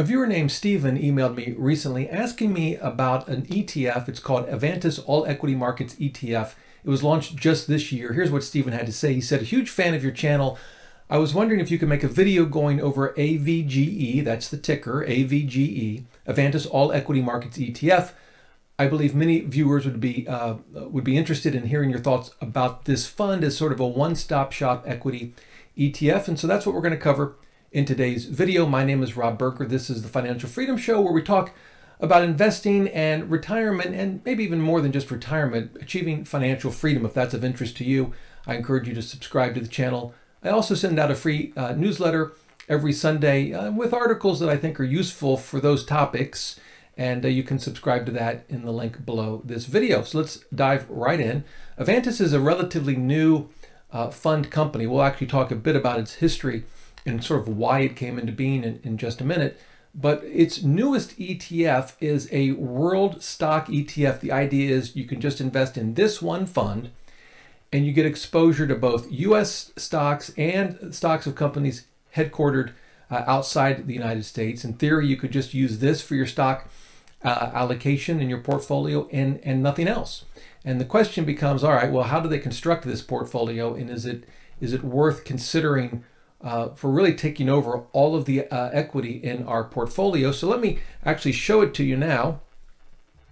A viewer named Steven emailed me recently asking me about an ETF. It's called Avantis All Equity Markets ETF. It was launched just this year. Here's what Steven had to say. He said, a huge fan of your channel. I was wondering if you could make a video going over AVGE, that's the ticker, AVGE, Avantis All Equity Markets ETF. I believe many viewers would be interested in hearing your thoughts about this fund as sort of a one-stop shop equity ETF. And so that's what we're going to cover in today's video. My name is Rob Berger. This is the Financial Freedom Show, where we talk about investing and retirement, and maybe even more than just retirement, achieving financial freedom. If that's of interest to you, I encourage you to subscribe to the channel. I also send out a free newsletter every Sunday with articles that I think are useful for those topics. And you can subscribe to that in the link below this video. So let's dive right in. Avantis is a relatively new fund company. We'll actually talk a bit about its history and sort of why it came into being in just a minute. But its newest ETF is a world stock ETF. The idea is you can just invest in this one fund and you get exposure to both U.S. stocks and stocks of companies headquartered outside the United States. In theory, you could just use this for your stock allocation in your portfolio and nothing else. And the question becomes, all right, well, how do they construct this portfolio? And is it worth considering for really taking over all of the equity in our portfolio? So let me actually show it to you now.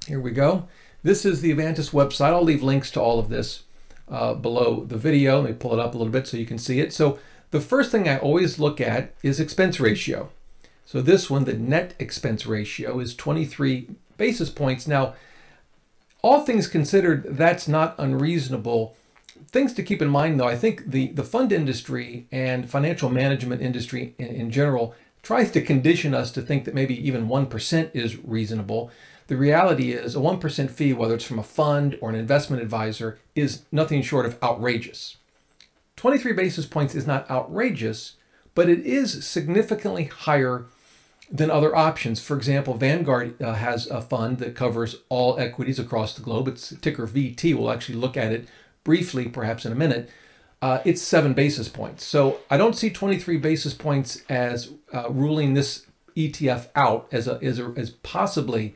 Here we go. This is the Avantis website. I'll leave links to all of this below the video. Let me pull it up a little bit so you can see it. So the first thing I always look at is expense ratio. So this one, the net expense ratio, is 23 basis points. Now, all things considered, that's not unreasonable. Things to keep in mind, though, I think the fund industry and financial management industry in general tries to condition us to think that maybe even 1% is reasonable. The reality is a 1% fee, whether it's from a fund or an investment advisor, is nothing short of outrageous. 23 basis points is not outrageous, but it is significantly higher than other options. For example, Vanguard has a fund that covers all equities across the globe. It's ticker VT. We'll actually look at it briefly, perhaps in a minute. It's 7 basis points. So I don't see 23 basis points as ruling this ETF out as possibly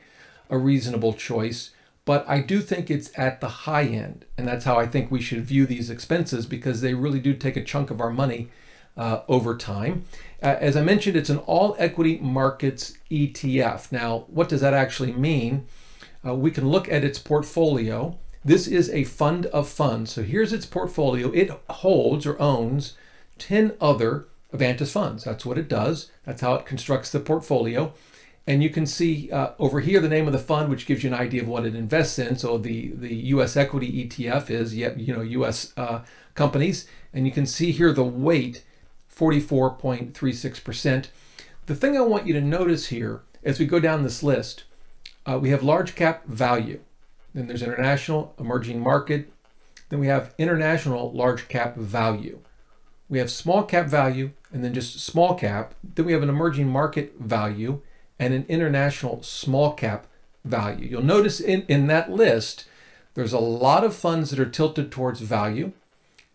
a reasonable choice, but I do think it's at the high end. And that's how I think we should view these expenses, because they really do take a chunk of our money over time. As I mentioned, it's an all equity markets ETF. Now, what does that actually mean? We can look at its portfolio. This is a fund of funds. So here's its portfolio. It holds or owns 10 other Avantis funds. That's what it does. That's how it constructs the portfolio. And you can see over here the name of the fund, which gives you an idea of what it invests in. So the U.S. equity ETF is, U.S. Companies. And you can see here the weight, 44.36%. The thing I want you to notice here, as we go down this list, we have large cap value. Then there's international, emerging market. Then we have international large cap value. We have small cap value, and then just small cap. Then we have an emerging market value and an international small cap value. You'll notice in that list, there's a lot of funds that are tilted towards value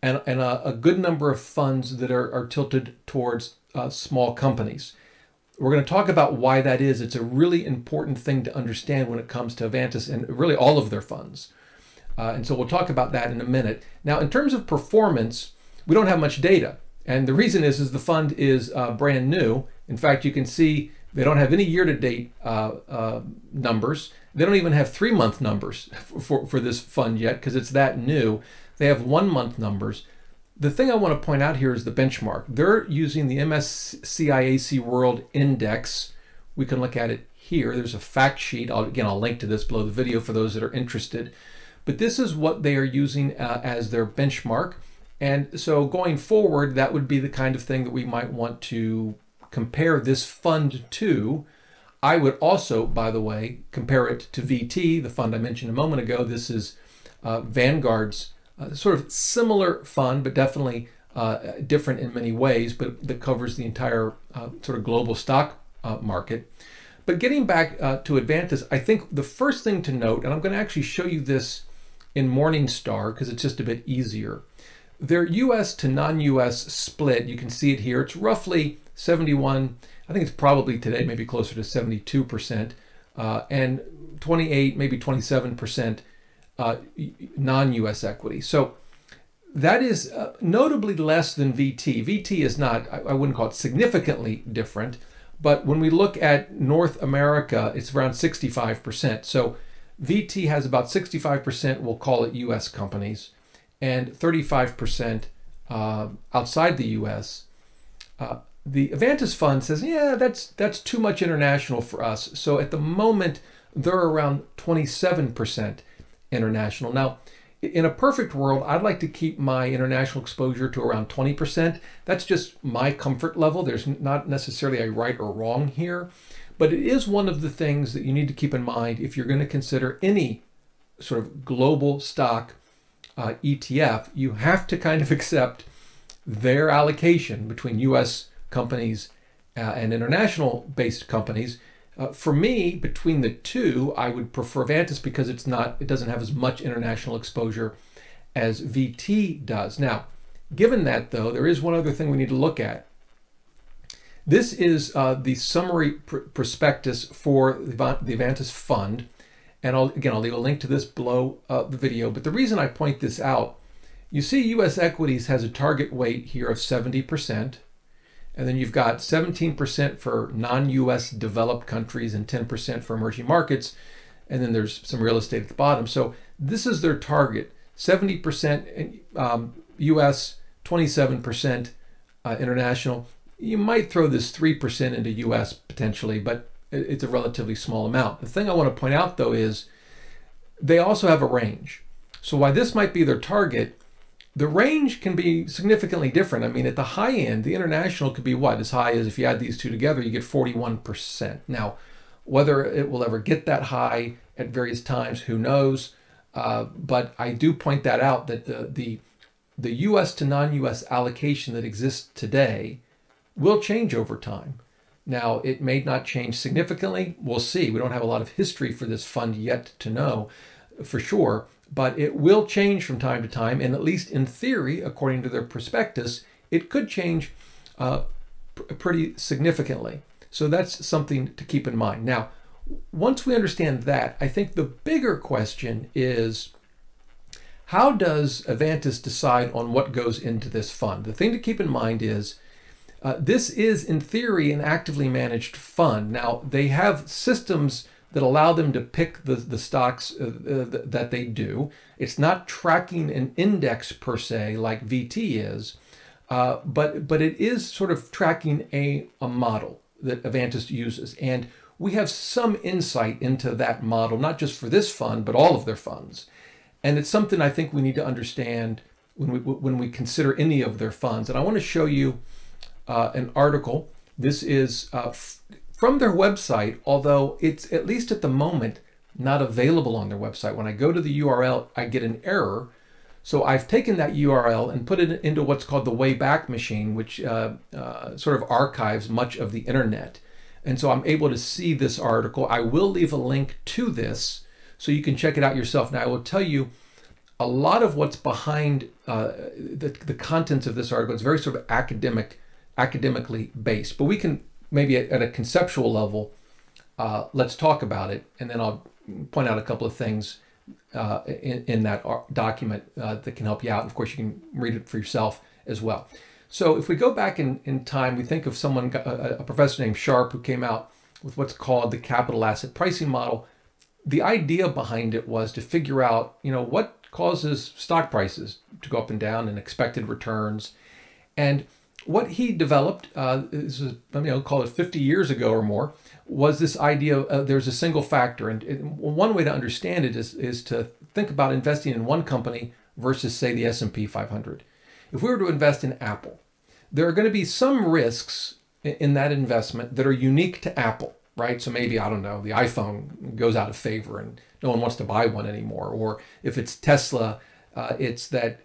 and a good number of funds that are tilted towards small companies. We're going to talk about why that is. It's a really important thing to understand when it comes to Avantis and really all of their funds. And so we'll talk about that in a minute. Now, in terms of performance, we don't have much data. And the reason is the fund is brand new. In fact, you can see they don't have any year-to-date numbers. They don't even have 3-month numbers for this fund yet, because it's that new. They have 1-month numbers. The thing I want to point out here is the benchmark. They're using the MSCI AC World Index. We can look at it here. There's a fact sheet. I'll link to this below the video for those that are interested. But this is what they are using as their benchmark. And so going forward, that would be the kind of thing that we might want to compare this fund to. I would also, by the way, compare it to VT, the fund I mentioned a moment ago. This is Vanguard's sort of similar fund, but definitely different in many ways, but that covers the entire sort of global stock market. But getting back to Avantis, I think the first thing to note, and I'm going to actually show you this in Morningstar because it's just a bit easier. Their U.S. to non-U.S. split, you can see it here, it's roughly 71 I think it's probably today maybe closer to 72%, and 28, maybe 27% non-US equity. So that is notably less than VT. VT is not, I wouldn't call it significantly different, but when we look at North America, it's around 65%. So VT has about 65%, we'll call it US companies, and 35% outside the US. The Avantis Fund says, yeah, that's too much international for us. So at the moment, they're around 27% international. Now, in a perfect world, I'd like to keep my international exposure to around 20%. That's just my comfort level. There's not necessarily a right or wrong here, but it is one of the things that you need to keep in mind if you're going to consider any sort of global stock ETF. You have to kind of accept their allocation between U.S. companies and international-based companies. For me, between the two, I would prefer Avantis because it doesn't have as much international exposure as VT does. Now, given that though, there is one other thing we need to look at. This is the summary prospectus for the Avantis Fund. And I'll leave a link to this below the video. But the reason I point this out, you see US equities has a target weight here of 70%. And then you've got 17% for non-US developed countries and 10% for emerging markets. And then there's some real estate at the bottom. So this is their target, 70% US, 27% international. You might throw this 3% into US potentially, but it's a relatively small amount. The thing I want to point out though is they also have a range. So while this might be their target, the range can be significantly different. I mean, at the high end, the international could be what? As high as, if you add these two together, you get 41%. Now, whether it will ever get that high at various times, who knows? But I do point that out, that the US to non-US allocation that exists today will change over time. Now, it may not change significantly. We'll see. We don't have a lot of history for this fund yet to know for sure. But it will change from time to time, and at least in theory, according to their prospectus, it could change pretty significantly. So that's something to keep in mind. Now, once we understand that, I think the bigger question is, how does Avantis decide on what goes into this fund? The thing to keep in mind is, this is in theory an actively managed fund. Now, they have systems that allow them to pick the stocks that they do. It's not tracking an index per se like VT is, but it is sort of tracking a model that Avantis uses. And we have some insight into that model, not just for this fund, but all of their funds. And it's something I think we need to understand when we consider any of their funds. And I want to show you an article. This is from their website, although it's, at least at the moment, not available on their website. When I go to the URL, I get an error. So I've taken that URL and put it into what's called the Wayback Machine, which sort of archives much of the internet. And so I'm able to see this article. I will leave a link to this so you can check it out yourself. Now, I will tell you a lot of what's behind the contents of this article. It's very sort of academically based, but we can maybe at a conceptual level, let's talk about it, and then I'll point out a couple of things in that document that can help you out. And of course, you can read it for yourself as well. So if we go back in time, we think of someone, a professor named Sharpe, who came out with what's called the Capital Asset Pricing Model. The idea behind it was to figure out, what causes stock prices to go up and down and expected returns. And what he developed, this is, call it 50 years ago or more, was this idea of there's a single factor. And one way to understand it is to think about investing in one company versus, say, the S&P 500. If we were to invest in Apple, there are going to be some risks in that investment that are unique to Apple, right? So maybe, I don't know, the iPhone goes out of favor and no one wants to buy one anymore. Or if it's Tesla, it's that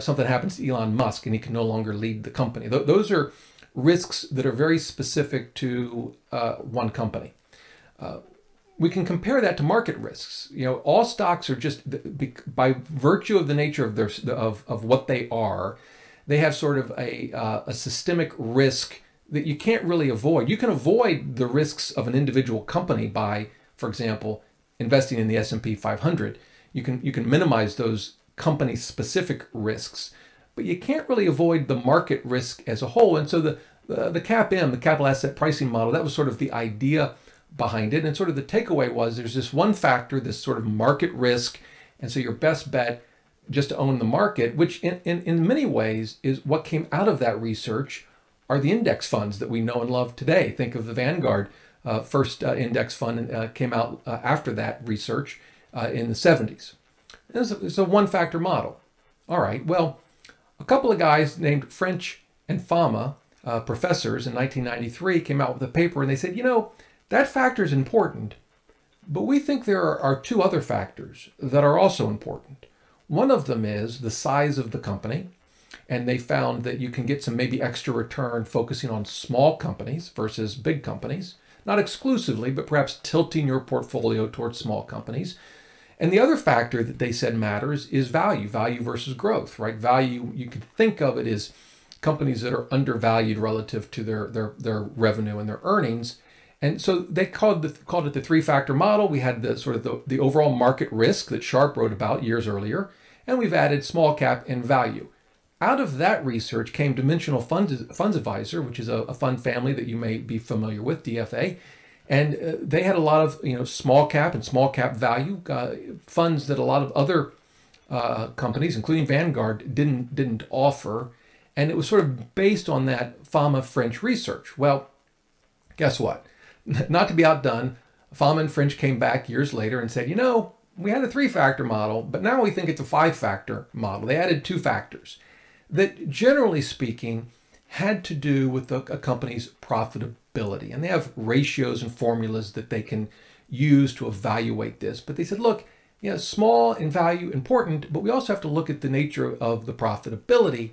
something happens to Elon Musk and he can no longer lead the company. Those are risks that are very specific to one company. We can compare that to market risks. All stocks are just, by virtue of the nature of their of what they are, they have sort of a systemic risk that you can't really avoid. You can avoid the risks of an individual company by, for example, investing in the S&P 500. You can minimize those company-specific risks, but you can't really avoid the market risk as a whole. And so the CAPM, the Capital Asset Pricing Model, that was sort of the idea behind it. And sort of the takeaway was there's this one factor, this sort of market risk. And so your best bet just to own the market, which in many ways is what came out of that research, are the index funds that we know and love today. Think of the Vanguard first index fund came out after that research in the 70s. It's a one-factor model. All right, well, a couple of guys named French and Fama, professors in 1993, came out with a paper and they said, you know, that factor is important, but we think there are two other factors that are also important. One of them is the size of the company, and they found that you can get some maybe extra return focusing on small companies versus big companies, not exclusively, but perhaps tilting your portfolio towards small companies. And the other factor that they said matters is value versus growth, right? Value, you could think of it as companies that are undervalued relative to their revenue and their earnings. And so they called it the three-factor model. We had the sort of the overall market risk that Sharpe wrote about years earlier, and we've added small cap and value. Out of that research came Dimensional Funds Advisor, which is a fund family that you may be familiar with, DFA, and they had a lot of small cap and small cap value funds that a lot of other companies, including Vanguard, didn't offer, and it was sort of based on that FAMA French research. Well, guess what? Not to be outdone, Fama and French came back years later and said, you know, we had a three-factor model, but now we think it's a five-factor model. They added two factors that, generally speaking, had to do with a company's profitability. And they have ratios and formulas that they can use to evaluate this. But they said, look, small and value important, but we also have to look at the nature of the profitability.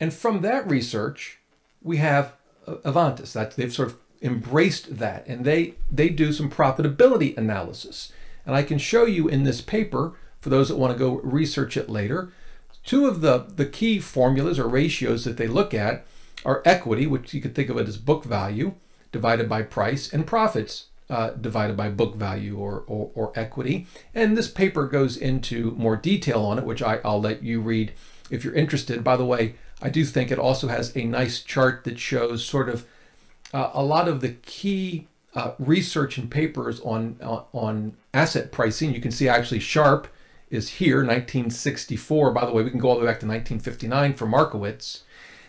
And from that research, we have Avantis. They've sort of embraced that, and they do some profitability analysis. And I can show you in this paper, for those that want to go research it later, two of the key formulas or ratios that they look at are equity, which you could think of it as book value divided by price, and profits divided by book value or equity. And this paper goes into more detail on it, which I'll let you read if you're interested. By the way, I do think it also has a nice chart that shows sort of a lot of the key research and papers on asset pricing. You can see actually Sharpe is here, 1964. By the way, we can go all the way back to 1959 for Markowitz.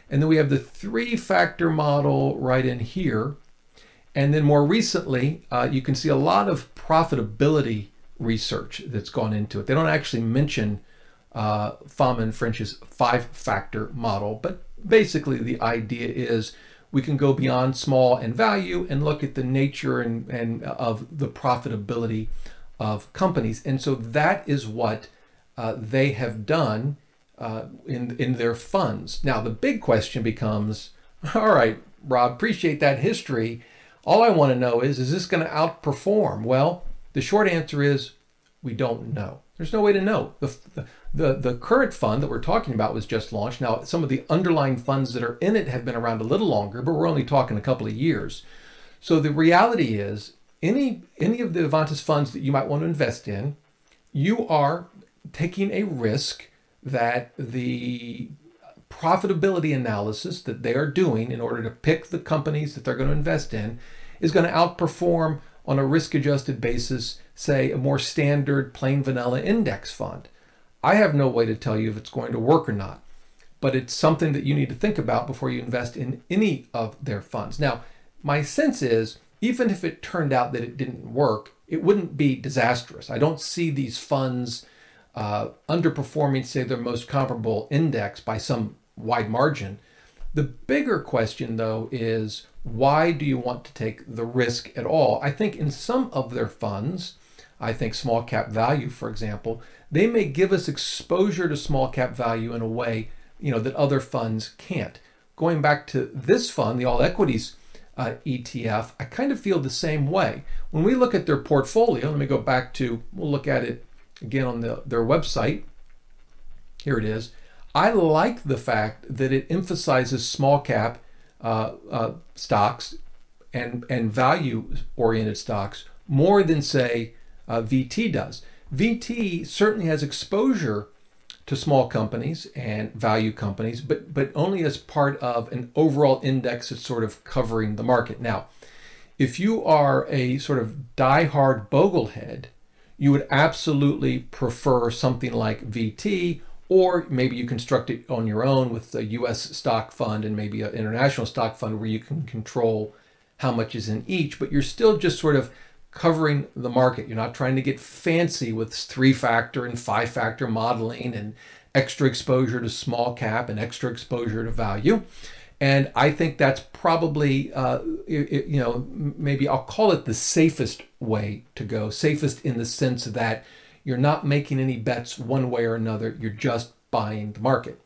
And then we have the three-factor model right in here. And then more recently, you can see a lot of profitability research that's gone into it. They don't actually mention Fama and French's five-factor model, but basically the idea is we can go beyond small and value and look at the nature and of the profitability of companies. And so that is what they have done in their funds. Now, the big question becomes, all right, Rob, appreciate that history. All I want to know is this going to outperform? Well, the short answer is we don't know. There's no way to know. The current fund that we're talking about was just launched. Now, some of the underlying funds that are in it have been around a little longer, but we're only talking a couple of years. So the reality is any of the Avantis funds that you might want to invest in, you are taking a risk that the profitability analysis that they are doing in order to pick the companies that they're going to invest in is going to outperform on a risk-adjusted basis, say, a more standard plain vanilla index fund. I have no way to tell you if it's going to work or not, but it's something that you need to think about before you invest in any of their funds. Now, my sense is, even if it turned out that it didn't work, it wouldn't be disastrous. I don't see these funds underperforming, say, their most comparable index by some wide margin. The bigger question, though, is why do you want to take the risk at all? I think in some of their funds, I think small cap value, for example, they may give us exposure to small cap value in a way that other funds can't. Going back to this fund, the All Equities ETF, I kind of feel the same way. When we look at their portfolio, let me go back to, we'll look at it again on their website. Here it is. I like the fact that it emphasizes small cap stocks and value-oriented stocks more than, say, VT does. VT certainly has exposure to small companies and value companies, but only as part of an overall index that's sort of covering the market. Now, if you are a sort of diehard boglehead, you would absolutely prefer something like VT, or maybe you construct it on your own with a U.S. stock fund and maybe an international stock fund where you can control how much is in each, but you're still just sort of covering the market. You're not trying to get fancy with 3-factor and 5-factor modeling and extra exposure to small cap and extra exposure to value. And I think that's probably, maybe I'll call it the safest way to go, safest in the sense that you're not making any bets one way or another. You're just buying the market.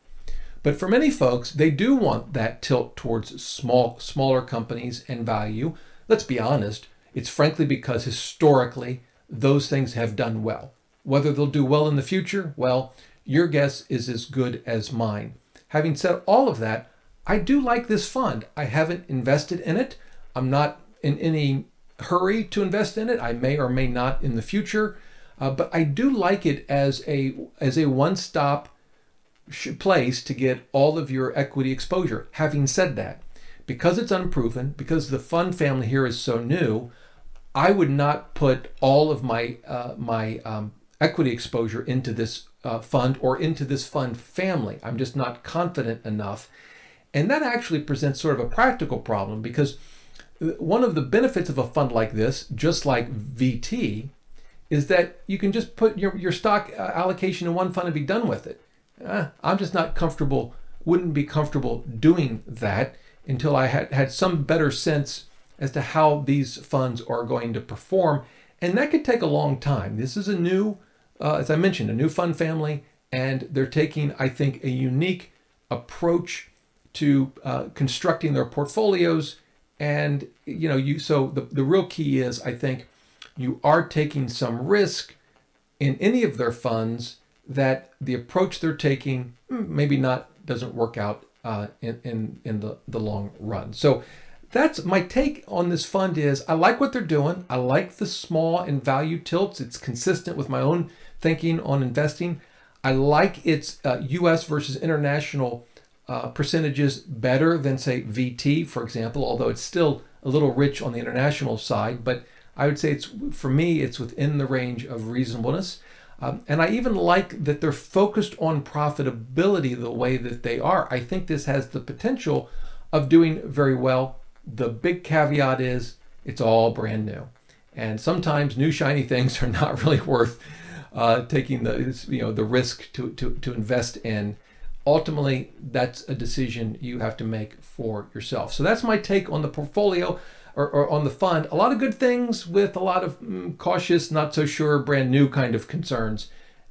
But for many folks, they do want that tilt towards smaller companies and value. Let's be honest. It's frankly because historically, those things have done well. Whether they'll do well in the future, well, your guess is as good as mine. Having said all of that, I do like this fund. I haven't invested in it. I'm not in any hurry to invest in it. I may or may not in the future, but I do like it as a one-stop place to get all of your equity exposure. Having said that, because it's unproven, because the fund family here is so new, I would not put all of my equity exposure into this fund or into this fund family. I'm just not confident enough. And that actually presents sort of a practical problem, because one of the benefits of a fund like this, just like VT, is that you can just put your stock allocation in one fund and be done with it. I'm just not comfortable, wouldn't be comfortable doing that until I had some better sense as to how these funds are going to perform. And that could take a long time. This is a new, as I mentioned, a new fund family, and they're taking, I think, a unique approach to constructing their portfolios. And, so the real key is, I think, you are taking some risk in any of their funds that the approach they're taking doesn't work out in the long run. So that's my take on this fund. Is I like what they're doing. I like the small and value tilts. It's consistent with my own thinking on investing. I like its U.S. versus international percentages better than, say, VT, for example, although it's still a little rich on the international side. But I would say it's within the range of reasonableness. And I even like that they're focused on profitability the way that they are. I think this has the potential of doing very well. The big caveat is it's all brand new. And sometimes new shiny things are not really worth taking the risk to invest in. Ultimately, that's a decision you have to make for yourself. So that's my take on the portfolio or on the fund. A lot of good things with a lot of cautious, not so sure, brand new kind of concerns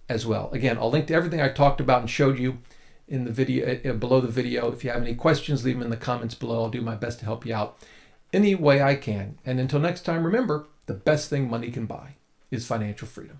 as well. Again, I'll link to everything I talked about and showed you in the video below the video. If you have any questions, leave them in the comments below. I'll do my best to help you out any way I can. And until next time, remember, the best thing money can buy is financial freedom.